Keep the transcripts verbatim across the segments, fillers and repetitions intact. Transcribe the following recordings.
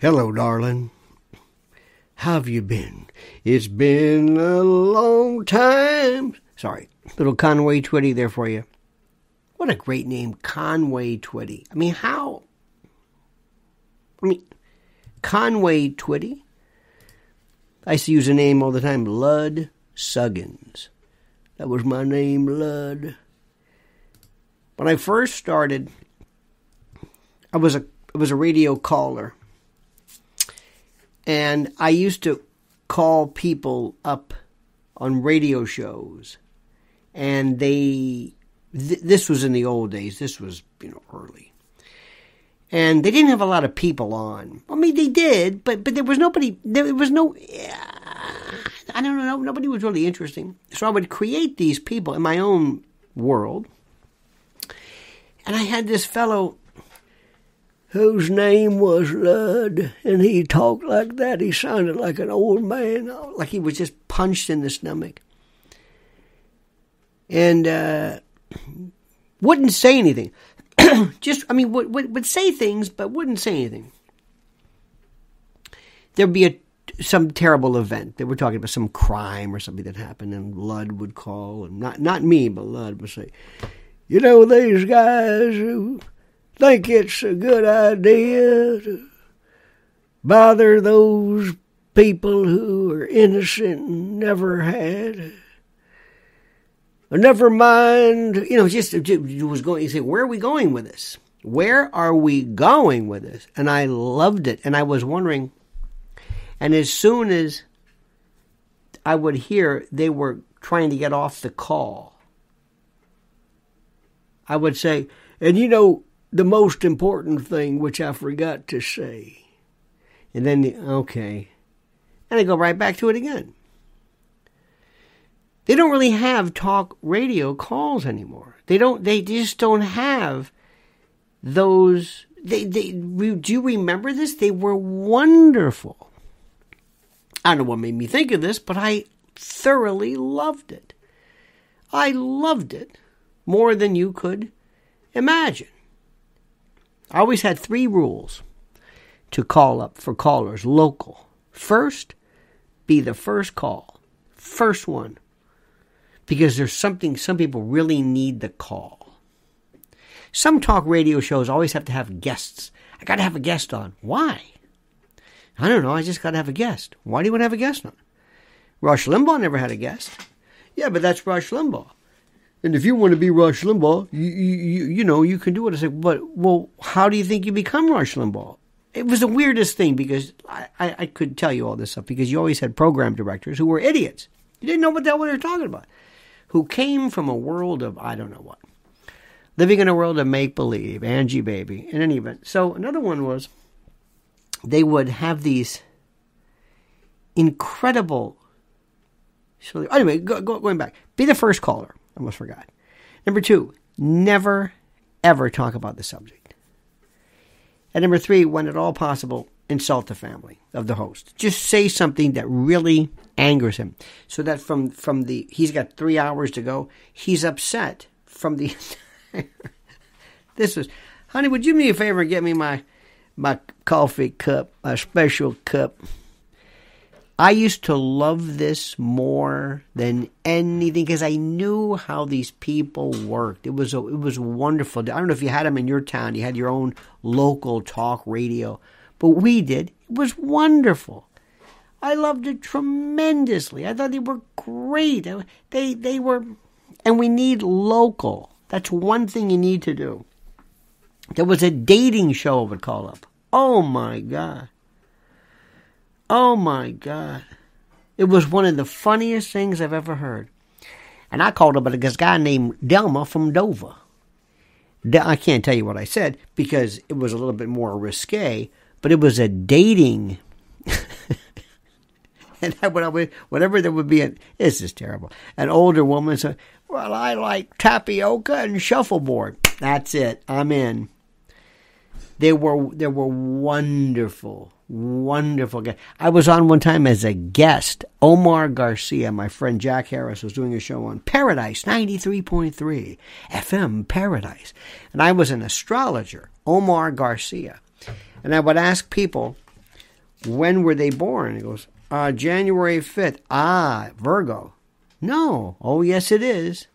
Hello, darling. How've you been? It's been a long time. Sorry, little Conway Twitty there for you. What a great name, Conway Twitty. I mean, how? I mean, Conway Twitty. I used to use a name all the time, Lud Suggins. That was my name, Lud. When I first started, I was a I was a radio caller. And I used to call people up on radio shows, and they, th- this was in the old days, this was, you know, early. And they didn't have a lot of people on. I mean, they did, but, but there was nobody, there was no, I don't know, nobody was really interesting. So I would create these people in my own world. And I had this fellow whose name was Lud, and he talked like that. He sounded like an old man, like he was just punched in the stomach. And uh, wouldn't say anything. Just, I mean, would, would, would say things, but wouldn't say anything. There'd be a, some terrible event. They were talking about some crime or something that happened, and Lud would call. And not, not me, but Lud would say, you know, these guys who think it's a good idea to bother those people who are innocent and never had. Or never mind, you know, just, just was going. You say, where are we going with this? Where are we going with this? And I loved it, and I was wondering. And as soon as I would hear they were trying to get off the call, I would say, and you know, the most important thing, which I forgot to say. And then, the, okay. And I go right back to it again. They don't really have talk radio calls anymore. They don't. They just don't have those. They. They. Do you remember this? They were wonderful. I don't know what made me think of this, but I thoroughly loved it. I loved it more than you could imagine. I always had three rules to call up for callers, local. First, be the first call. First one. Because there's something, some people really need the call. Some talk radio shows always have to have guests. I got to have a guest on. Why? I don't know. I just got to have a guest. Why do you want to have a guest on? Rush Limbaugh never had a guest. Yeah, but that's Rush Limbaugh. And if you want to be Rush Limbaugh, you, you, you know, you can do it. I said, but, well, how do you think you become Rush Limbaugh? It was the weirdest thing because I, I, I couldn't tell you all this stuff because you always had program directors who were idiots. You didn't know what the hell they were talking about. Who came from a world of, I don't know what, living in a world of make-believe, Angie Baby, in any event. So another one was they would have these incredible, so anyway, go, go, going back, be the first caller. I almost forgot. Number two, never, ever talk about the subject. And number three, when at all possible, insult the family of the host. Just say something that really angers him. So that from, from the, he's got three hours to go, he's upset from the, this was, honey, would you do me a favor and get me my, my coffee cup, my special cup? I used to love this more than anything because I knew how these people worked. It was a, it was wonderful. I don't know if you had them in your town. You had your own local talk radio, but we did. It was wonderful. I loved it tremendously. I thought they were great. They they were, and we need local. That's one thing you need to do. There was a dating show I would call up. Oh my God. Oh, my God. It was one of the funniest things I've ever heard. And I called up this guy named Delma from Dover. De- I can't tell you what I said because it was a little bit more risque, but it was a dating. And I would always, whenever there would be, a, this is terrible, an older woman said, well, I like tapioca and shuffleboard. That's it. I'm in. They were, they were wonderful. Wonderful guy. I was on one time as a guest. Omar Garcia, my friend Jack Harris, was doing a show on Paradise ninety-three point three F M Paradise. And I was an astrologer, Omar Garcia. And I would ask people when were they born? He goes, uh, January fifth. Ah, Virgo. No. Oh, yes, it is.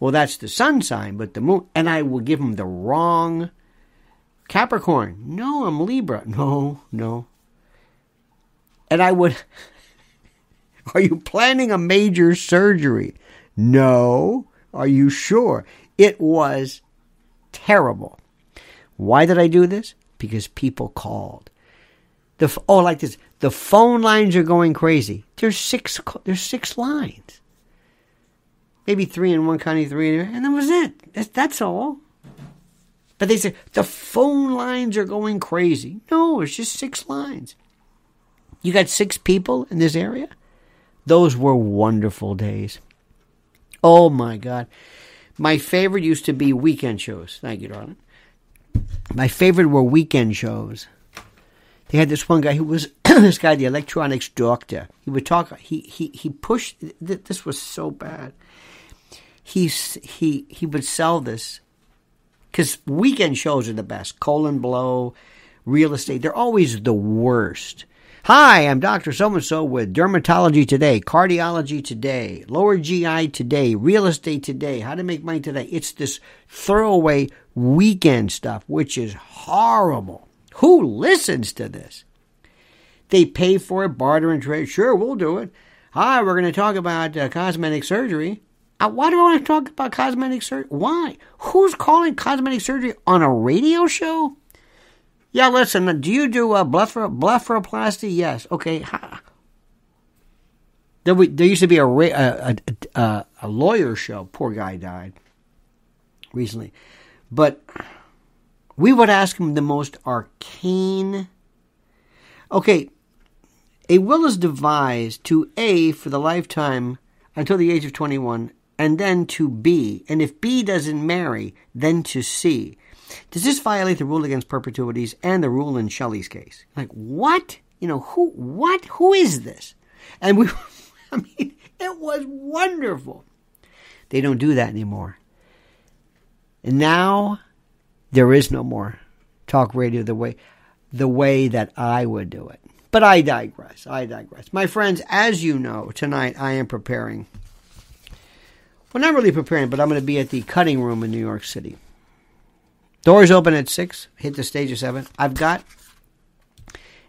Well, that's the sun sign, but the moon. And I will give him the wrong Capricorn. No, I'm Libra. No, no. And I would, are you planning a major surgery? No. Are you sure? It was terrible. Why did I do this? Because people called. The oh, like this. The phone lines are going crazy. There's six. There's six lines. Maybe three in one county, three, and that was it. That's, that's all. But they said the phone lines are going crazy. No, it's just six lines. You got six people in this area? Those were wonderful days. Oh, my God. My favorite used to be weekend shows. Thank you, darling. My favorite were weekend shows. They had this one guy who was, this guy, the electronics doctor. He would talk, he he, he pushed, th- this was so bad. He, he, he would sell this, because weekend shows are the best. Colon Blow, Real Estate, they're always the worst. Hi, I'm Doctor So-and-so with Dermatology Today, Cardiology Today, Lower G I Today, Real Estate Today, How to Make Money Today. It's this throwaway weekend stuff, which is horrible. Who listens to this? They pay for it, barter and trade. Sure, we'll do it. Hi, we're going to talk about uh, cosmetic surgery. Uh, why do I want to talk about cosmetic surgery? Why? Who's calling cosmetic surgery on a radio show? Yeah, listen, do you do uh, blepharoplasty? Blepharoplasty? Yes. Okay. There, we, there used to be a, a, a, a lawyer show. Poor guy died recently. But we would ask him the most arcane. Okay. A will is devised to A for the lifetime until the age of twenty-one, and then to B. And if B doesn't marry, then to C. Does this violate the rule against perpetuities and the rule in Shelley's case? Like, what? You know, who, what? Who is this? And we, I mean, it was wonderful. They don't do that anymore. And now, there is no more talk radio the way, the way that I would do it. But I digress. I digress. My friends, as you know, tonight I am preparing. Well, not really preparing, but I'm going to be at the Cutting Room in New York City. Doors open at six, hit the stage at seven. I've got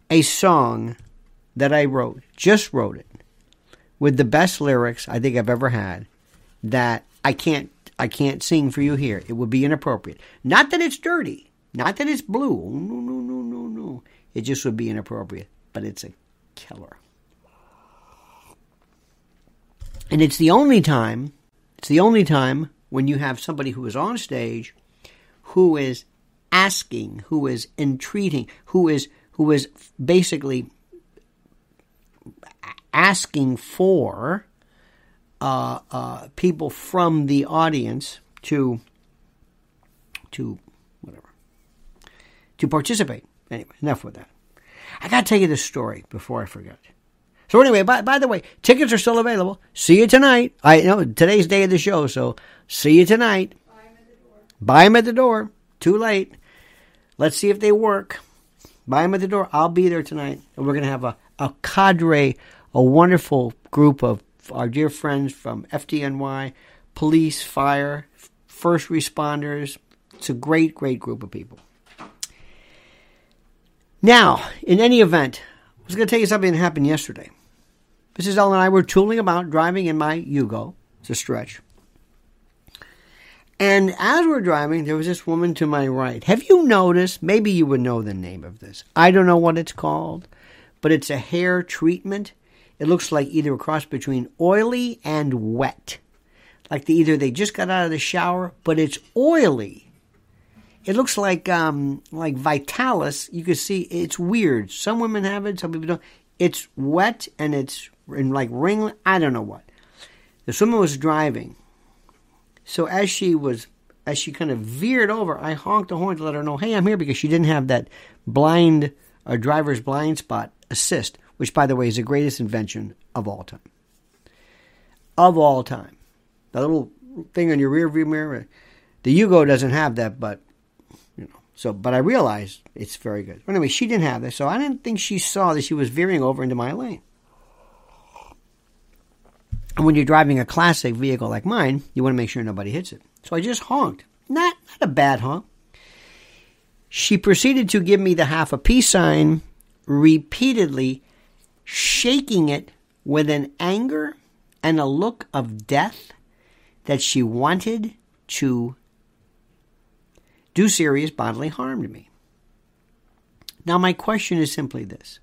a song that I wrote, just wrote it, with the best lyrics I think I've ever had that I can't I can't sing for you here. It would be inappropriate. Not that it's dirty. Not that it's blue. No, no, no, no, no. It just would be inappropriate. But it's a killer. And it's the only time, it's the only time when you have somebody who is on stage who is asking, who is entreating, who is who is basically asking for uh, uh, people from the audience to to whatever to participate. Anyway, enough with that. I got to tell you this story before I forget. So anyway, by by the way, tickets are still available. See you tonight. I know today's day of the show, so see you tonight. Buy them at the door. Too late. Let's see if they work. Buy them at the door. I'll be there tonight. And we're going to have a, a cadre, a wonderful group of our dear friends from F D N Y, police, fire, first responders. It's a great, great group of people. Now, in any event, I was going to tell you something that happened yesterday. Missus Ellen and I were tooling about, driving in my Yugo. It's a stretch. And as we're driving, there was this woman to my right. Have you noticed? Maybe you would know the name of this. I don't know what it's called, but it's a hair treatment. It looks like either a cross between oily and wet. Like the, either they just got out of the shower, but it's oily. It looks like um, like Vitalis. You can see it's weird. Some women have it, some people don't. It's wet and it's in like ringlet. I don't know what. This woman was driving. So as she was, as she kind of veered over, I honked the horn to let her know, hey, I'm here, because she didn't have that blind, uh, driver's blind spot assist, which, by the way, is the greatest invention of all time. Of all time. The little thing on your rear view mirror, the Yugo doesn't have that, but, you know, So, but I realized it's very good. Anyway, she didn't have this, so I didn't think she saw that she was veering over into my lane. And when you're driving a classic vehicle like mine, you want to make sure nobody hits it. So I just honked. Not, not a bad honk. She proceeded to give me the half a peace sign, repeatedly shaking it with an anger and a look of death that she wanted to do serious bodily harm to me. Now, my question is simply this.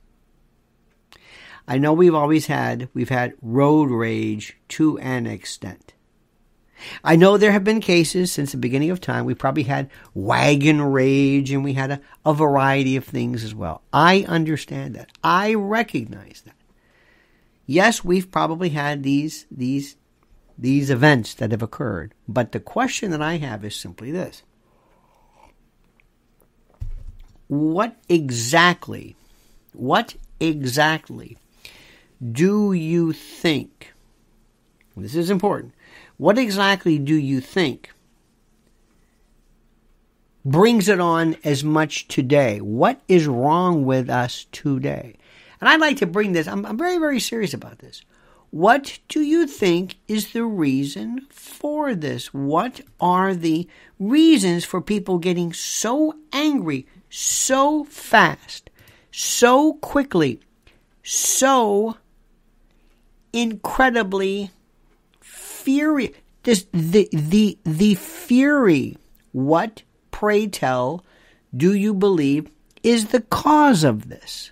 I know we've always had, we've had road rage to an extent. I know there have been cases since the beginning of time. We probably had wagon rage and we had a, a variety of things as well. I understand that. I recognize that. Yes, we've probably had these, these, these events that have occurred. But the question that I have is simply this. What exactly, what exactly do you think, this is important, what exactly do you think brings it on as much today? What is wrong with us today? And I'd like to bring this, I'm, I'm very, very serious about this. What do you think is the reason for this? What are the reasons for people getting so angry so fast, so quickly, so incredibly furious? This, the, the, the fury, what, pray tell, do you believe is the cause of this?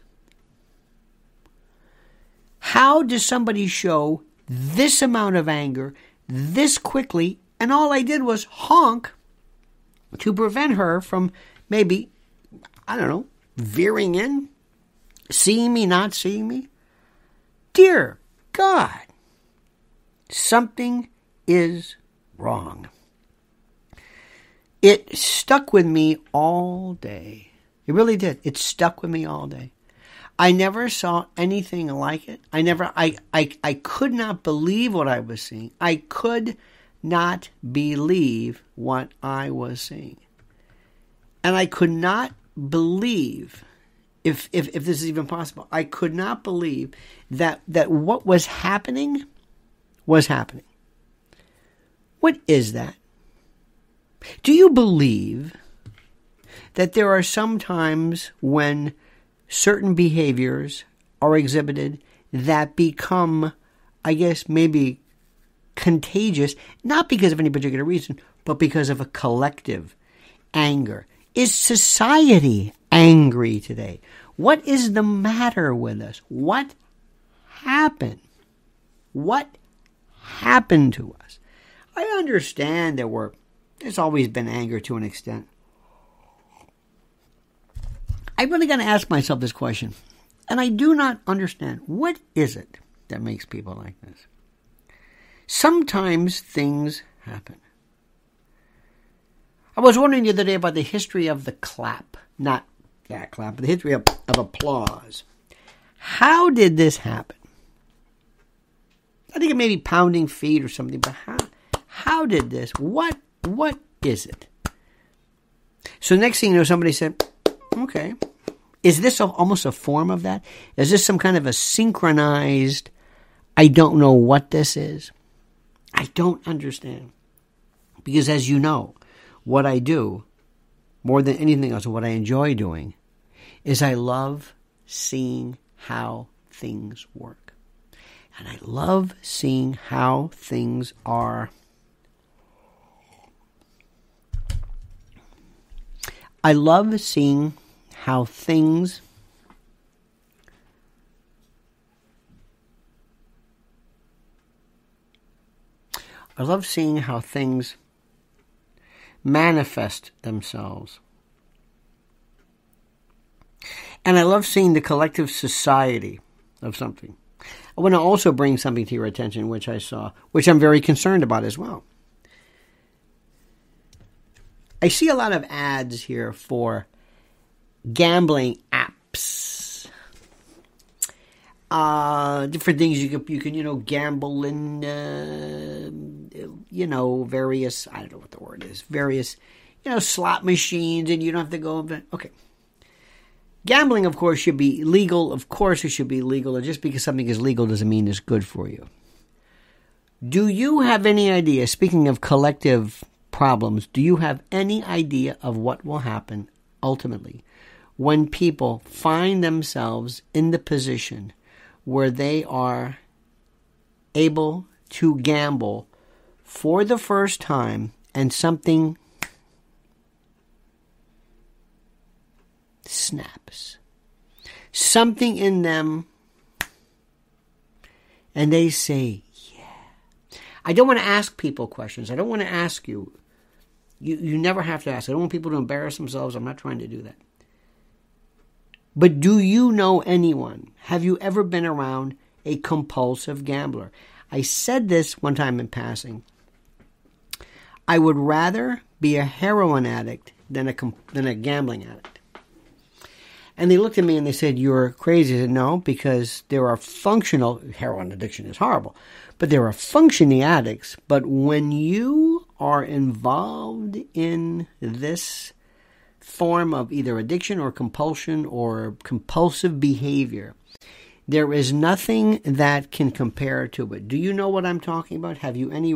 How does somebody show this amount of anger this quickly? And all I did was honk to prevent her from maybe, I don't know, veering in, seeing me, not seeing me. Dear God, something is wrong. It stuck with me all day. It really did. It stuck with me all day. I never saw anything like it. I never, I, I, I could not believe what I was seeing. I could not believe what I was seeing. And I could not believe, if, if if this is even possible, I could not believe that that what was happening was happening. What is that? Do you believe that there are some times when certain behaviors are exhibited that become, I guess, maybe contagious, not because of any particular reason, but because of a collective anger? Is society angry today? What is the matter with us? What happened? What happened to us? I understand that we're, there's always been anger to an extent. I really got to ask myself this question, and I do not understand. What is it that makes people like this? Sometimes things happen. I was wondering the other day about the history of the clap. Not that clap, but the history of, of applause. How did this happen? I think it may be pounding feet or something, but how, how did this? What, what is it? So next thing you know, somebody said, okay, is this a, almost a form of that? Is this some kind of a synchronized, I don't know what this is? I don't understand. Because as you know, what I do, more than anything else, what I enjoy doing, is I love seeing how things work. And I love seeing how things are. I love seeing how things I love seeing how things manifest themselves. And I love seeing the collective society of something. I want to also bring something to your attention, which I saw, which I'm very concerned about as well. I see a lot of ads here for gambling apps. Uh, different things you can, you can, you know, gamble in, uh, you know, various, I don't know what the word is, various, you know, slot machines, and you don't have to go. Okay. Gambling, of course, should be legal. Of course it should be legal. And just because something is legal doesn't mean it's good for you. Do you have any idea, speaking of collective problems, do you have any idea of what will happen ultimately when people find themselves in the position where they are able to gamble for the first time and something snaps? Something in them, and they say, yeah. I don't want to ask people questions. I don't want to ask you. You, you never have to ask. I don't want people to embarrass themselves. I'm not trying to do that. But do you know anyone? Have you ever been around a compulsive gambler? I said this one time in passing. I would rather be a heroin addict than a than a gambling addict. And they looked at me and they said, "You're crazy." I said, "No, because there are functional heroin addiction is horrible, but there are functioning addicts. But when you are involved in this form of either addiction or compulsion or compulsive behavior, there is nothing that can compare to it." Do you know what I'm talking about? Have you any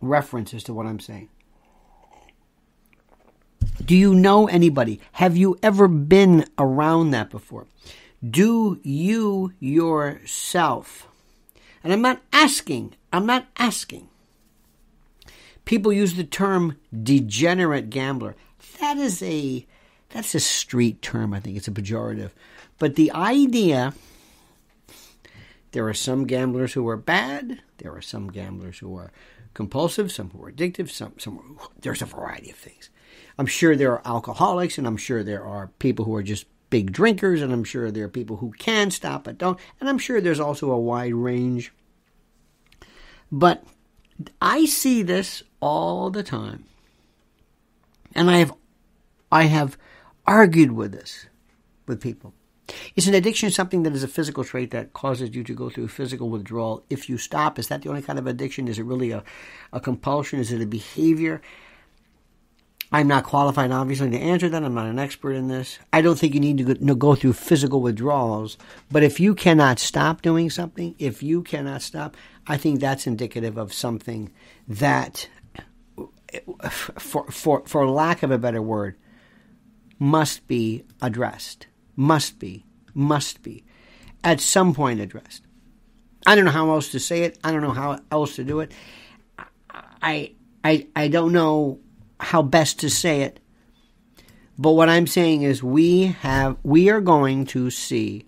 references to what I'm saying? Do you know anybody? Have you ever been around that before? Do you yourself? And I'm not asking. I'm not asking. People use the term degenerate gambler. That is a, that's a street term, I think. It's a pejorative. But the idea, there are some gamblers who are bad. There are some gamblers who are compulsive, some who are addictive, some, some there's a variety of things. I'm sure there are alcoholics, and I'm sure there are people who are just big drinkers, and I'm sure there are people who can stop but don't, and I'm sure there's also a wide range. But I see this all the time, and I have, I have argued with this with people. Is an addiction something that is a physical trait that causes you to go through physical withdrawal if you stop? Is that the only kind of addiction? Is it really a, a compulsion? Is it a behavior? I'm not qualified, obviously, to answer that. I'm not an expert in this. I don't think you need to go through physical withdrawals. But if you cannot stop doing something, if you cannot stop, I think that's indicative of something that, for for for lack of a better word, must be addressed. Must be, must be, at some point addressed. I don't know how else to say it. I don't know how else to do it. I I I don't know how best to say it. But what I'm saying is we have we are going to see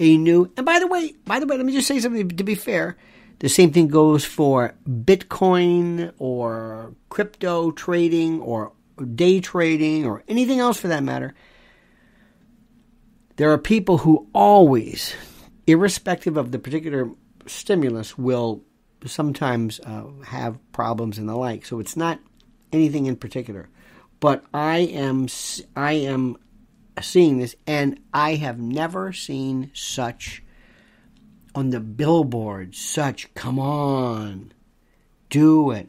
a new. And by the way, by the way, let me just say something to be fair. The same thing goes for Bitcoin or crypto trading or day trading or anything else for that matter. There are people who always, irrespective of the particular stimulus, will sometimes uh, have problems and the like. So it's not anything in particular. But I am I am seeing this, and I have never seen such, on the billboard, such, come on, do it.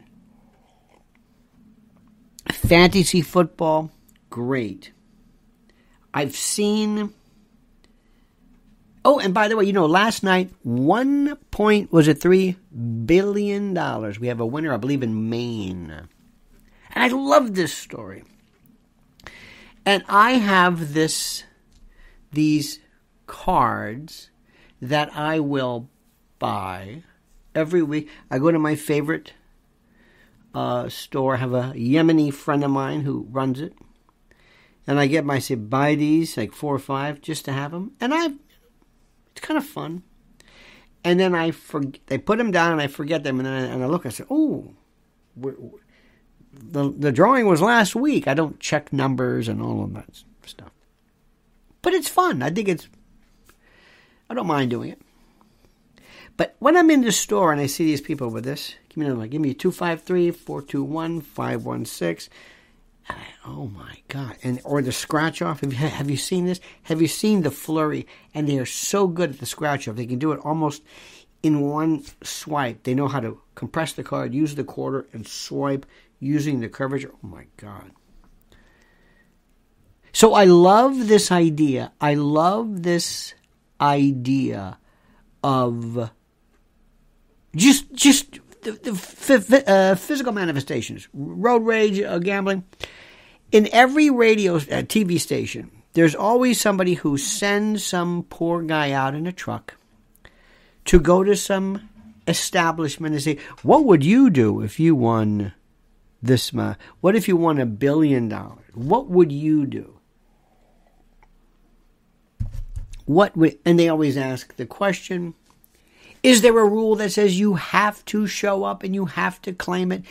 Fantasy football, great. I've seen... Oh, and by the way, you know, last night, one point, was it three billion dollars? We have a winner, I believe, in Maine. And I love this story. And I have this, these cards that I will buy every week. I go to my favorite uh, store. I have a Yemeni friend of mine who runs it. And I get my, say, buy these, like four or five, just to have them. And I've... It's kind of fun. And then I forget, they put them down and I forget them. And then I, and I look, I say, oh, we're, we're, the, the drawing was last week. I don't check numbers and all of that stuff. But it's fun. I think it's, I don't mind doing it. But when I'm in the store and I see these people with this, give me another one. Give me two five three, four two one, five one six. I, oh my God. And or the scratch off. Have you, have you seen this? Have you seen the flurry? And they are so good at the scratch off. They can do it almost in one swipe. They know how to compress the card, use the quarter, and swipe using the curvature. Oh, my God. So I love this idea. I love this idea of just just the, the uh, physical manifestations, road rage, uh, gambling. In every radio, uh, T V station, there's always somebody who sends some poor guy out in a truck to go to some establishment and say, what would you do if you won this month? What if you won a billion dollars? What would you do? What would, and they always ask the question, is there a rule that says you have to show up and you have to claim it?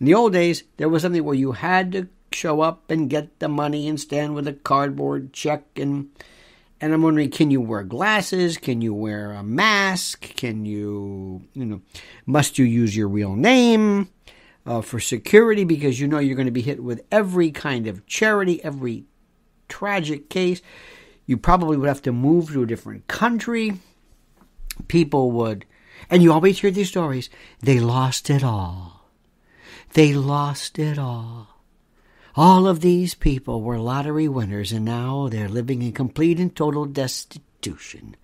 In the old days, there was something where you had to show up and get the money and stand with a cardboard check. And and I'm wondering, can you wear glasses? Can you wear a mask? Can you, you know, must you use your real name uh, for security? Because you know you're going to be hit with every kind of charity, every tragic case. You probably would have to move to a different country. People would, and you always hear these stories, they lost it all. They lost it all. All of these people were lottery winners, and now they're living in complete and total destitution.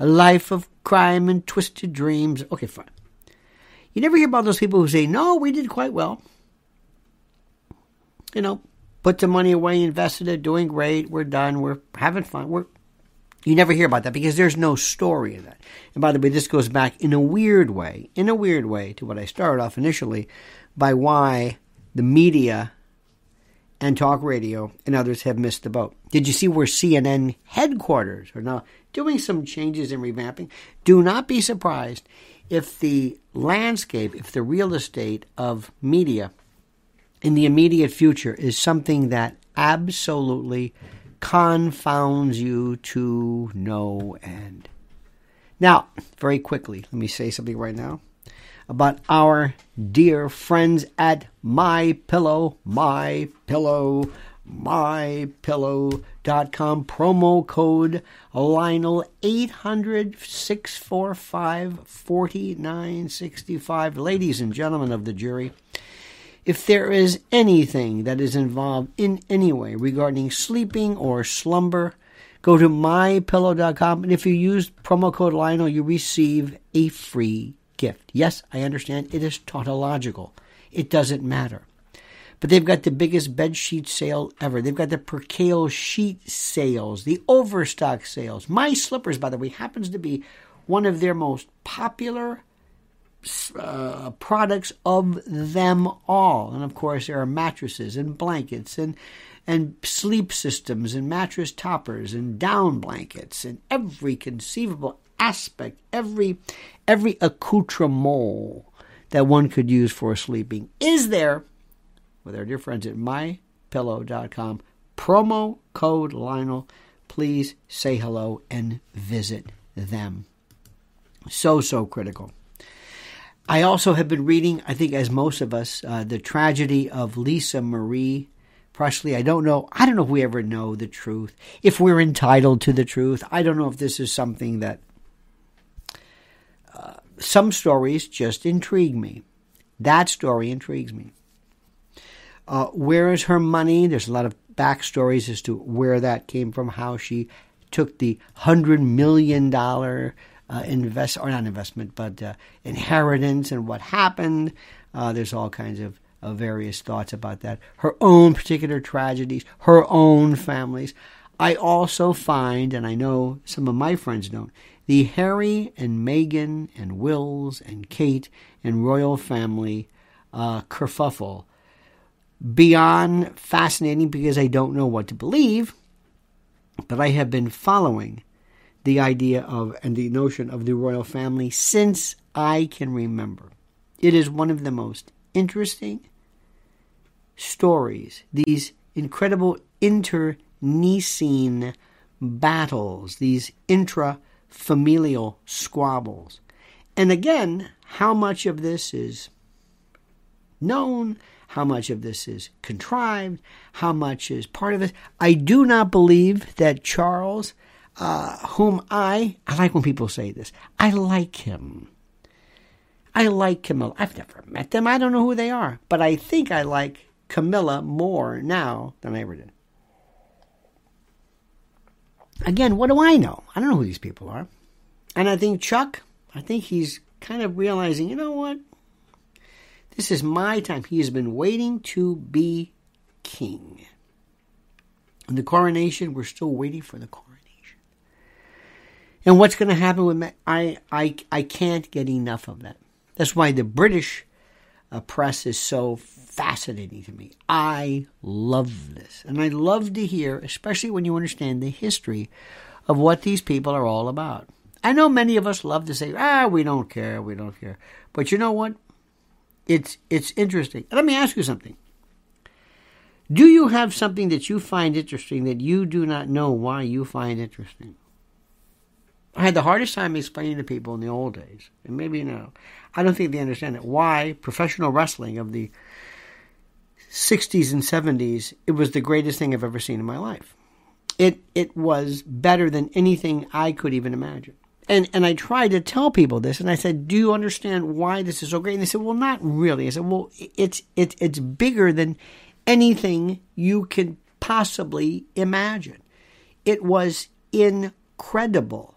A life of crime and twisted dreams. Okay, fine. You never hear about those people who say, no, we did quite well. You know, put the money away, invested it, doing great, we're done, we're having fun. We're... You never hear about that because there's no story of that. And by the way, this goes back in a weird way, in a weird way to what I started off initially by why the media and talk radio and others have missed the boat. Did you see where C N N headquarters are now doing some changes and revamping? Do not be surprised if the landscape, if the real estate of media in the immediate future is something that absolutely confounds you to no end. Now, very quickly, let me say something right now about our dear friends at MyPillow, MyPillow, My Pillow dot com. Promo code Lionel, eight hundred, six four five, four nine six five. Ladies and gentlemen of the jury, if there is anything that is involved in any way regarding sleeping or slumber, go to My Pillow dot com, and if you use promo code Lionel, you receive a free gift. Yes, I understand it is tautological. It doesn't matter. But they've got the biggest bed sheet sale ever. They've got the percale sheet sales, the overstock sales. My Slippers, by the way, happens to be one of their most popular uh, products of them all. And of course, there are mattresses and blankets and and sleep systems and mattress toppers and down blankets and every conceivable aspect, every every accoutrement that one could use for sleeping is there with our dear friends at My Pillow dot com. Promo code Lionel. Please say hello and visit them. So, so critical. I also have been reading, I think as most of us, uh, the tragedy of Lisa Marie Presley. I don't know. I don't know if we ever know the truth, if we're entitled to the truth. I don't know if this is something that Uh, some stories just intrigue me. That story intrigues me. Uh, where is her money? There's a lot of backstories as to where that came from, how she took the one hundred million dollars uh, invest, or not investment, but uh, inheritance and what happened. Uh, there's all kinds of uh, various thoughts about that. Her own particular tragedies, her own families. I also find, and I know some of my friends don't, the Harry and Meghan and Wills and Kate and royal family uh, kerfuffle beyond fascinating because I don't know what to believe, but I have been following the idea of and the notion of the royal family since I can remember. It is one of the most interesting stories, these incredible internecine battles, these intra familial squabbles. And again, how much of this is known, how much of this is contrived, how much is part of it. I do not believe that Charles, uh, whom I, I like when people say this, I like him. I like Camilla. I've never met them. I don't know who they are. But I think I like Camilla more now than I ever did. Again, what do I know? I don't know who these people are. And I think Chuck, I think he's kind of realizing, you know what? This is my time. He has been waiting to be king. And the coronation, we're still waiting for the coronation. And what's going to happen with me? I, I, I can't get enough of that. That's why the British uh, press is so fascinating to me. I love this. And I love to hear, especially when you understand the history of what these people are all about. I know many of us love to say, ah, we don't care, we don't care. But you know what? It's, it's interesting. Let me ask you something. Do you have something that you find interesting that you do not know why you find interesting? I had the hardest time explaining to people in the old days, and maybe now, I don't think they understand it, why professional wrestling of the sixties and seventies, it was the greatest thing I've ever seen in my life. It it was better than anything I could even imagine. And and I tried to tell people this, and I said, do you understand why this is so great? And they said, well, not really. I said, well, it's it's it's bigger than anything you can possibly imagine. It was incredible.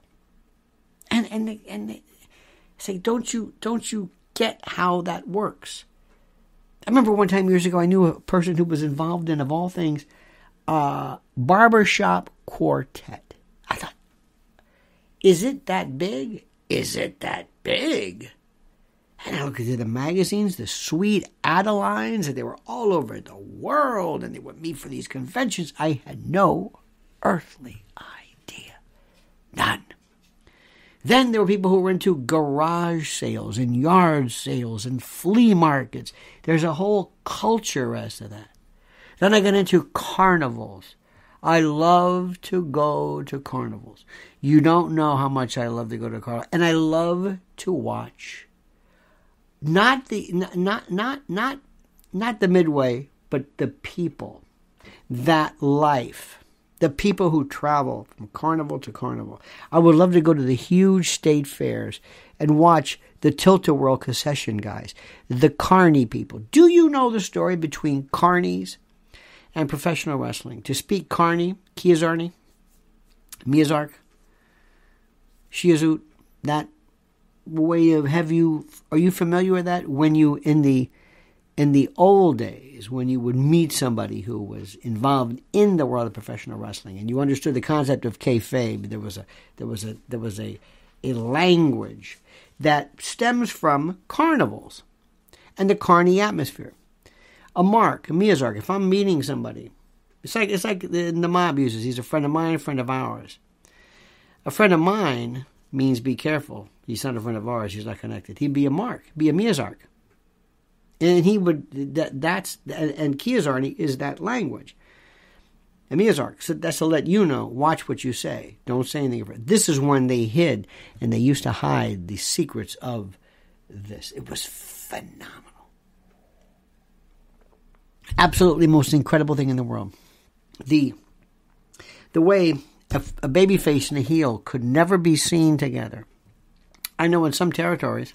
And and they, and they say, don't you don't you get how that works? I remember one time years ago, I knew a person who was involved in, of all things, uh, barbershop quartet. I thought, is it that big? Is it that big? And I looked at the magazines, the sweet Adelines, and they were all over the world, and they would meet for these conventions. I had no earthly idea. None. Then there were people who were into garage sales and yard sales and flea markets. There's a whole culture as to that. Then I got into carnivals. I love to go to carnivals. You don't know how much I love to go to carnivals. And I love to watch not the not not not not the Midway, but the people. That life. The people who travel from carnival to carnival. I would love to go to the huge state fairs and watch the tilt-a-whirl concession guys, the carny people. Do you know the story between carnies and professional wrestling? To speak carny, Kiazarni, Miyazark, Shiazut, that way of, have you, are you familiar with that? When you, in the In the old days, when you would meet somebody who was involved in the world of professional wrestling, and you understood the concept of kayfabe, there was a there was a there was a a language that stems from carnivals and the carny atmosphere. A Mark, a Miyazaki. If I'm meeting somebody, it's like it's like the, the mob uses. He's a friend of mine, a friend of ours. A friend of mine means be careful. He's not a friend of ours. He's not connected. He'd be a Mark, be a Miyazaki. And he would, that, that's, and Kiazarni is that language. And Miyazark, so that's to let you know, watch what you say. Don't say anything about it. This is when they hid, and they used to hide the secrets of this. It was phenomenal. Absolutely most incredible thing in the world. The, the way a, a baby face and a heel could never be seen together. I know in some territories,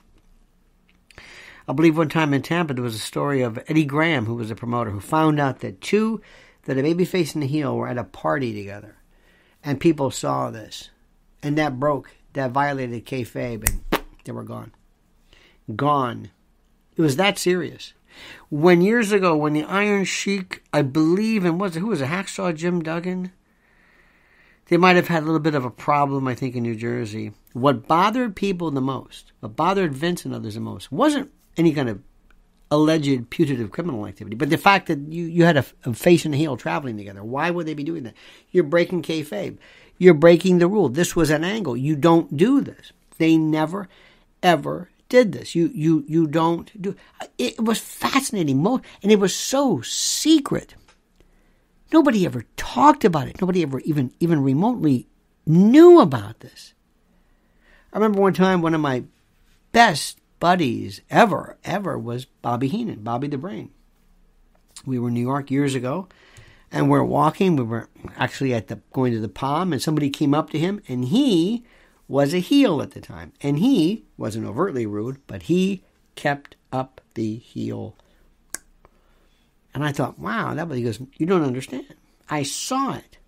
I believe one time in Tampa, there was a story of Eddie Graham, who was a promoter, who found out that two, that a babyface and a heel were at a party together. And people saw this. And that broke, that violated kayfabe, and they were gone. Gone. It was that serious. When years ago, when the Iron Sheik, I believe, and was it, who was it, Hacksaw Jim Duggan? They might have had a little bit of a problem, I think, in New Jersey. What bothered people the most, what bothered Vince and others the most, wasn't any kind of alleged putative criminal activity, but the fact that you, you had a, a face and a heel traveling together. Why would they be doing that? You're breaking kayfabe. You're breaking the rule. This was an angle. You don't do this. They never, ever did this. You you you don't do it. It was fascinating, and it was so secret. Nobody ever talked about it. Nobody ever even even remotely knew about this. I remember one time one of my best buddies ever, ever was Bobby Heenan, Bobby the Brain. We were in New York years ago, and we're walking. We were actually at the going to the Palm, and somebody came up to him, and he was a heel at the time. And he wasn't overtly rude, but he kept up the heel. And I thought, wow, that was, he goes, you don't understand. I saw it.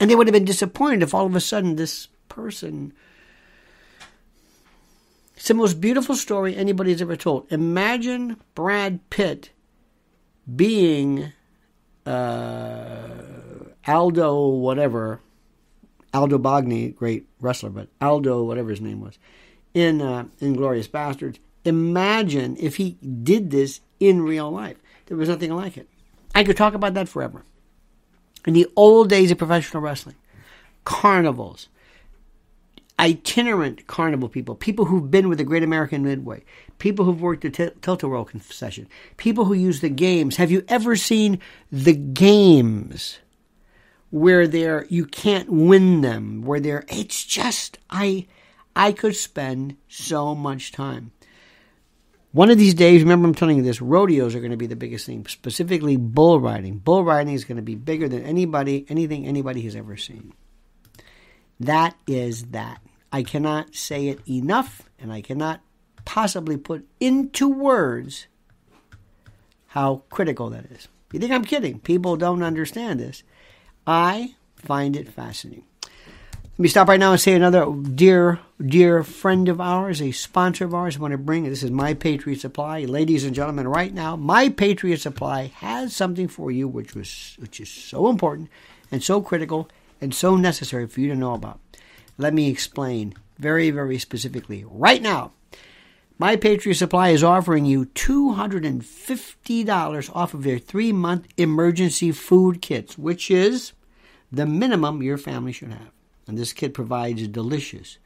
And they would have been disappointed if all of a sudden this person... It's the most beautiful story anybody's ever told. Imagine Brad Pitt being uh, Aldo whatever, Aldo Bogni, great wrestler, but Aldo whatever his name was, in uh, Inglorious Bastards. Imagine if he did this in real life. There was nothing like it. I could talk about that forever. In the old days of professional wrestling, carnivals, itinerant carnival people, people who've been with the Great American Midway, people who've worked the Tilt-A-Whirl concession, people who use the games. Have you ever seen the games where they're, you can't win them, where they're, it's just, I, I could spend so much time. One of these days, remember I'm telling you this, rodeos are going to be the biggest thing, specifically bull riding. Bull riding is going to be bigger than anybody, anything anybody has ever seen. That is that. I cannot say it enough, and I cannot possibly put into words how critical that is. You think I'm kidding? People don't understand this. I find it fascinating. Let me stop right now and say another dear, dear friend of ours, a sponsor of ours I want to bring. This is My Patriot Supply. Ladies and gentlemen, right now, My Patriot Supply has something for you which was which is so important and so critical and so necessary for you to know about. Let me explain very, very specifically. Right now, My Patriot Supply is offering you two hundred fifty dollars off of their three-month emergency food kits, which is the minimum your family should have. And this kit provides delicious,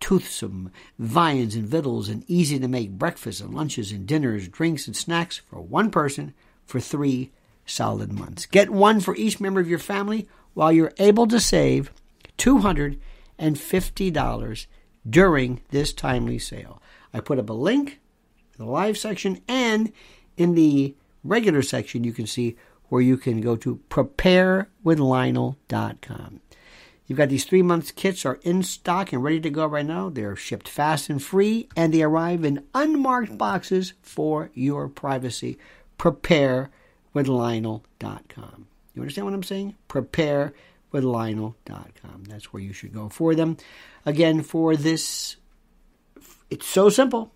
toothsome viands and victuals and easy-to-make breakfasts and lunches and dinners, drinks and snacks for one person for three solid months. Get one for each member of your family while you're able to save two hundred fifty dollars during this timely sale. I put up a link in the live section, and in the regular section you can see where you can go to prepare with Lionel dot com. You've got these three-month kits are in stock and ready to go right now. They're shipped fast and free, and they arrive in unmarked boxes for your privacy. prepare with Lionel dot com. You understand what I'm saying? prepare with Lionel dot com. That's where you should go for them. Again, for this, it's so simple.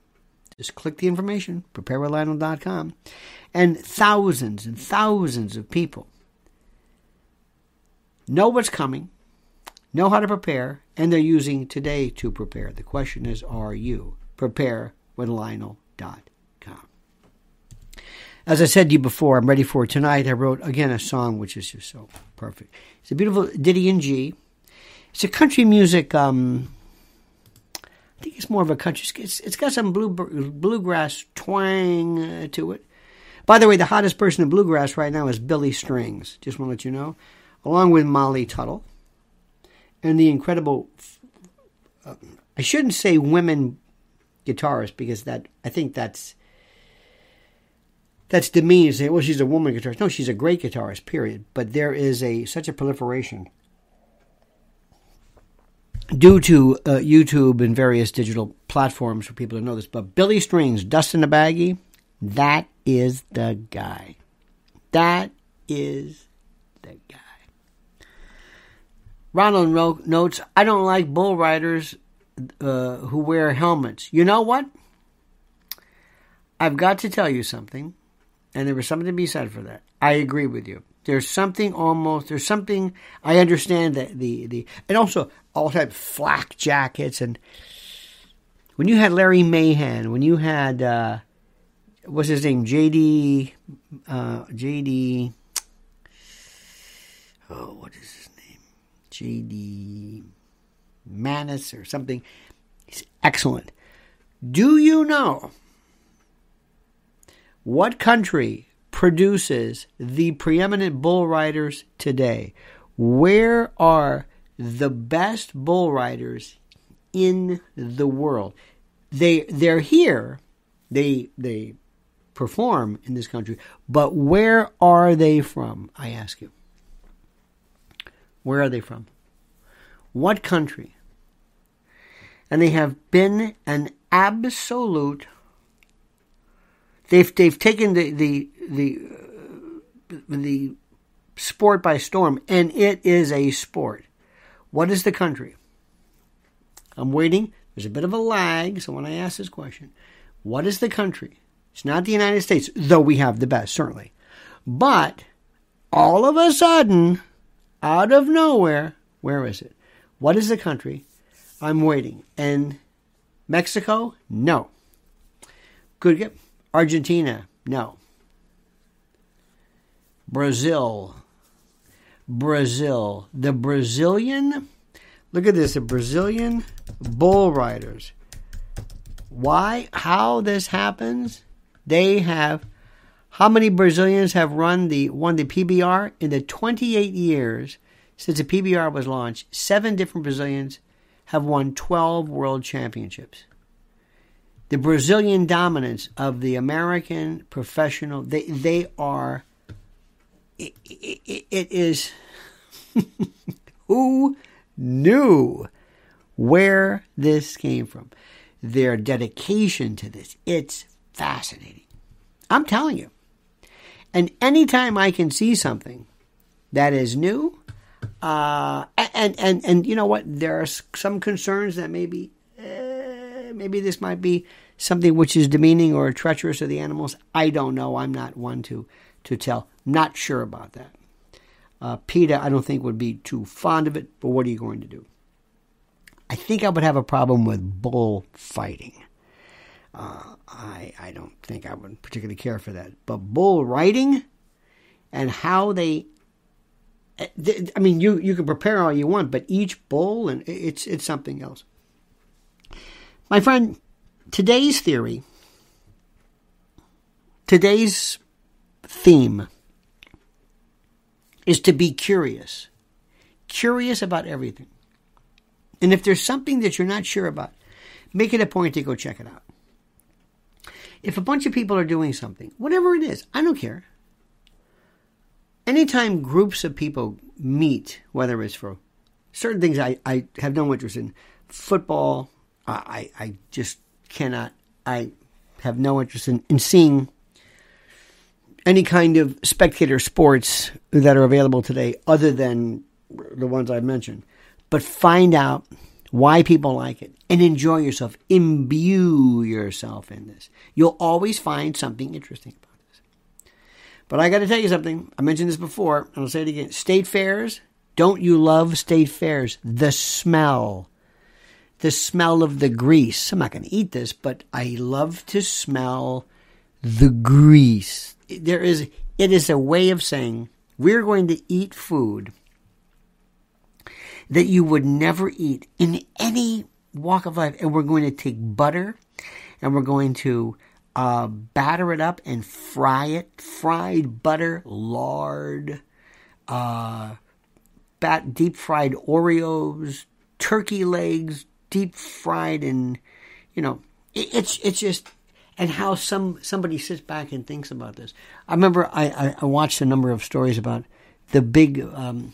Just click the information, prepare with Lionel dot com. And thousands and thousands of people know what's coming, know how to prepare, and they're using today to prepare. The question is, are you? prepare with Lionel dot com. As I said to you before, I'm ready for tonight. I wrote, again, a song which is just so perfect. It's a beautiful ditty in G. It's a country music, um, I think it's more of a country, it's, it's got some blue, bluegrass twang uh, to it. By the way, the hottest person in bluegrass right now is Billy Strings. Just want to let you know. Along with Molly Tuttle. And the incredible, uh, I shouldn't say women guitarists, because that I think that's, That's demeaning to say, well, she's a woman guitarist. No, she's a great guitarist, period. But there is a such a proliferation due to uh, YouTube and various digital platforms for people to know this. But Billy Strings, Dust in the Baggie, that is the guy. That is the guy. Ronald Ro- notes, I don't like bull riders uh, who wear helmets. You know what? I've got to tell you something. And there was something to be said for that. I agree with you. There's something almost, there's something, I understand that the, the and also all type of flak jackets. And when you had Larry Mahan, when you had, uh, what's his name? J D, uh, J D, oh, what is his name? J D Manis or something. He's excellent. Do you know what country produces the preeminent bull riders today? Where are the best bull riders in the world? They, they're here. They, they perform in this country. But where are they from, I ask you? Where are they from? What country? And they have been an absolute they've they've taken the the the uh, the sport by storm, and it is a sport. What is the country? I'm waiting. There's a bit of a lag, so when I ask this question, what is the country? It's not the United States, though we have the best, certainly. But all of a sudden, out of nowhere, where is it? What is the country? I'm waiting. And Mexico? No. Good. Argentina? No. Brazil. Brazil. The Brazilian? Look at this. The Brazilian bull riders. Why? How this happens? They have... How many Brazilians have run the won the P B R? In the twenty-eight years since the P B R was launched, seven different Brazilians have won twelve world championships. The Brazilian dominance of the American professional, they, they are, it, it, it is, who knew where this came from? Their dedication to this, it's fascinating. I'm telling you. And anytime I can see something that is new, uh, and, and, and you know what? There are some concerns that maybe, uh, maybe this might be something which is demeaning or treacherous to the animals. I don't know. I'm not one to, to tell. Not sure about that. Uh, PETA, I don't think, would be too fond of it, but what are you going to do? I think I would have a problem with bullfighting. Uh, I I don't think I would particularly care for that. But bull riding and how they, they I mean, you, you can prepare all you want, but each bull, and it's it's something else. My friend, today's theory, today's theme is to be curious. Curious about everything. And if there's something that you're not sure about, make it a point to go check it out. If a bunch of people are doing something, whatever it is, I don't care. Anytime groups of people meet, whether it's for certain things I, I have no interest in, football, I, I just cannot, I have no interest in, in seeing any kind of spectator sports that are available today other than the ones I've mentioned. But find out why people like it, and enjoy yourself. Imbue yourself in this. You'll always find something interesting about this. But I got to tell you something. I mentioned this before, and I'll say it again. State fairs. Don't you love state fairs? The smell. The smell of the grease. I'm not going to eat this, but I love to smell the grease. There is. It is a way of saying, we're going to eat food that you would never eat in any walk of life. And we're going to take butter and we're going to uh, batter it up and fry it. Fried butter, lard, uh, bat, deep fried Oreos, turkey legs, deep fried, and, you know, it, it's it's just, and how some somebody sits back and thinks about this. I remember I, I, I watched a number of stories about the big... Um,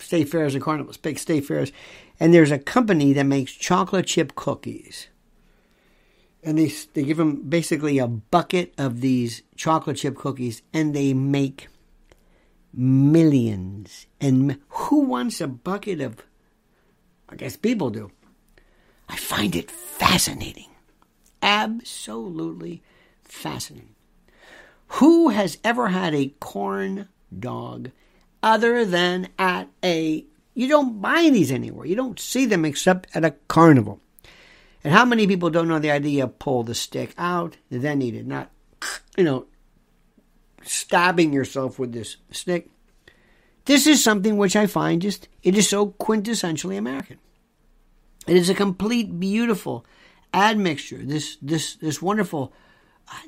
state fairs and carnivals, big state fairs, and there's a company that makes chocolate chip cookies, and they they give them basically a bucket of these chocolate chip cookies, and they make millions. And who wants a bucket of? I guess people do. I find it fascinating, absolutely fascinating. Who has ever had a corn dog? Other than at a, you don't buy these anywhere. You don't see them except at a carnival. And how many people don't know the idea of pull the stick out, then eat it, not, you know, stabbing yourself with this stick. This is something which I find just, it is so quintessentially American. It is a complete, beautiful admixture. This, this, this wonderful,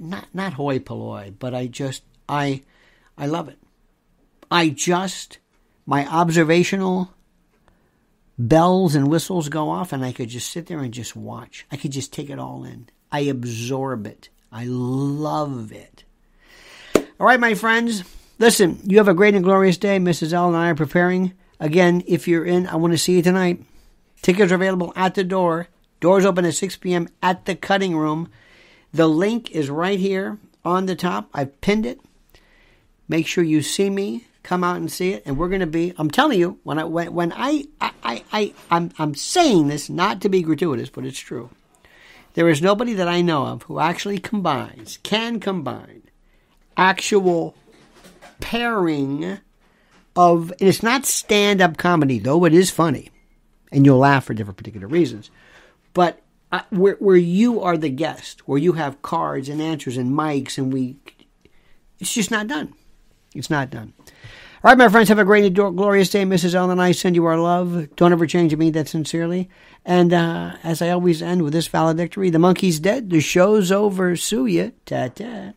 not, not hoi polloi, but I just, I, I love it. I just, my observational bells and whistles go off, and I could just sit there and just watch. I could just take it all in. I absorb it. I love it. All right, my friends. Listen, you have a great and glorious day. Missus L and I are preparing. Again, if you're in, I want to see you tonight. Tickets are available at the door. Doors open at six p.m. at the Cutting Room. The link is right here on the top. I've pinned it. Make sure you see me. Come out and see it. And we're going to be, I'm telling you, when I, when, when I, I, I, I I'm, I'm saying this not to be gratuitous, but it's true. There is nobody that I know of who actually combines, can combine actual pairing of, and it's not stand-up comedy, though it is funny. And you'll laugh for different particular reasons. But uh, where, where you are the guest, where you have cards and answers and mics and we, it's just not done. It's not done. All right, my friends, have a great, glorious day. Missus Ellen and I send you our love. Don't ever change. I mean that sincerely. And uh, as I always end with this valedictory, the monkey's dead. The show's over. Sue ya. Ta-ta.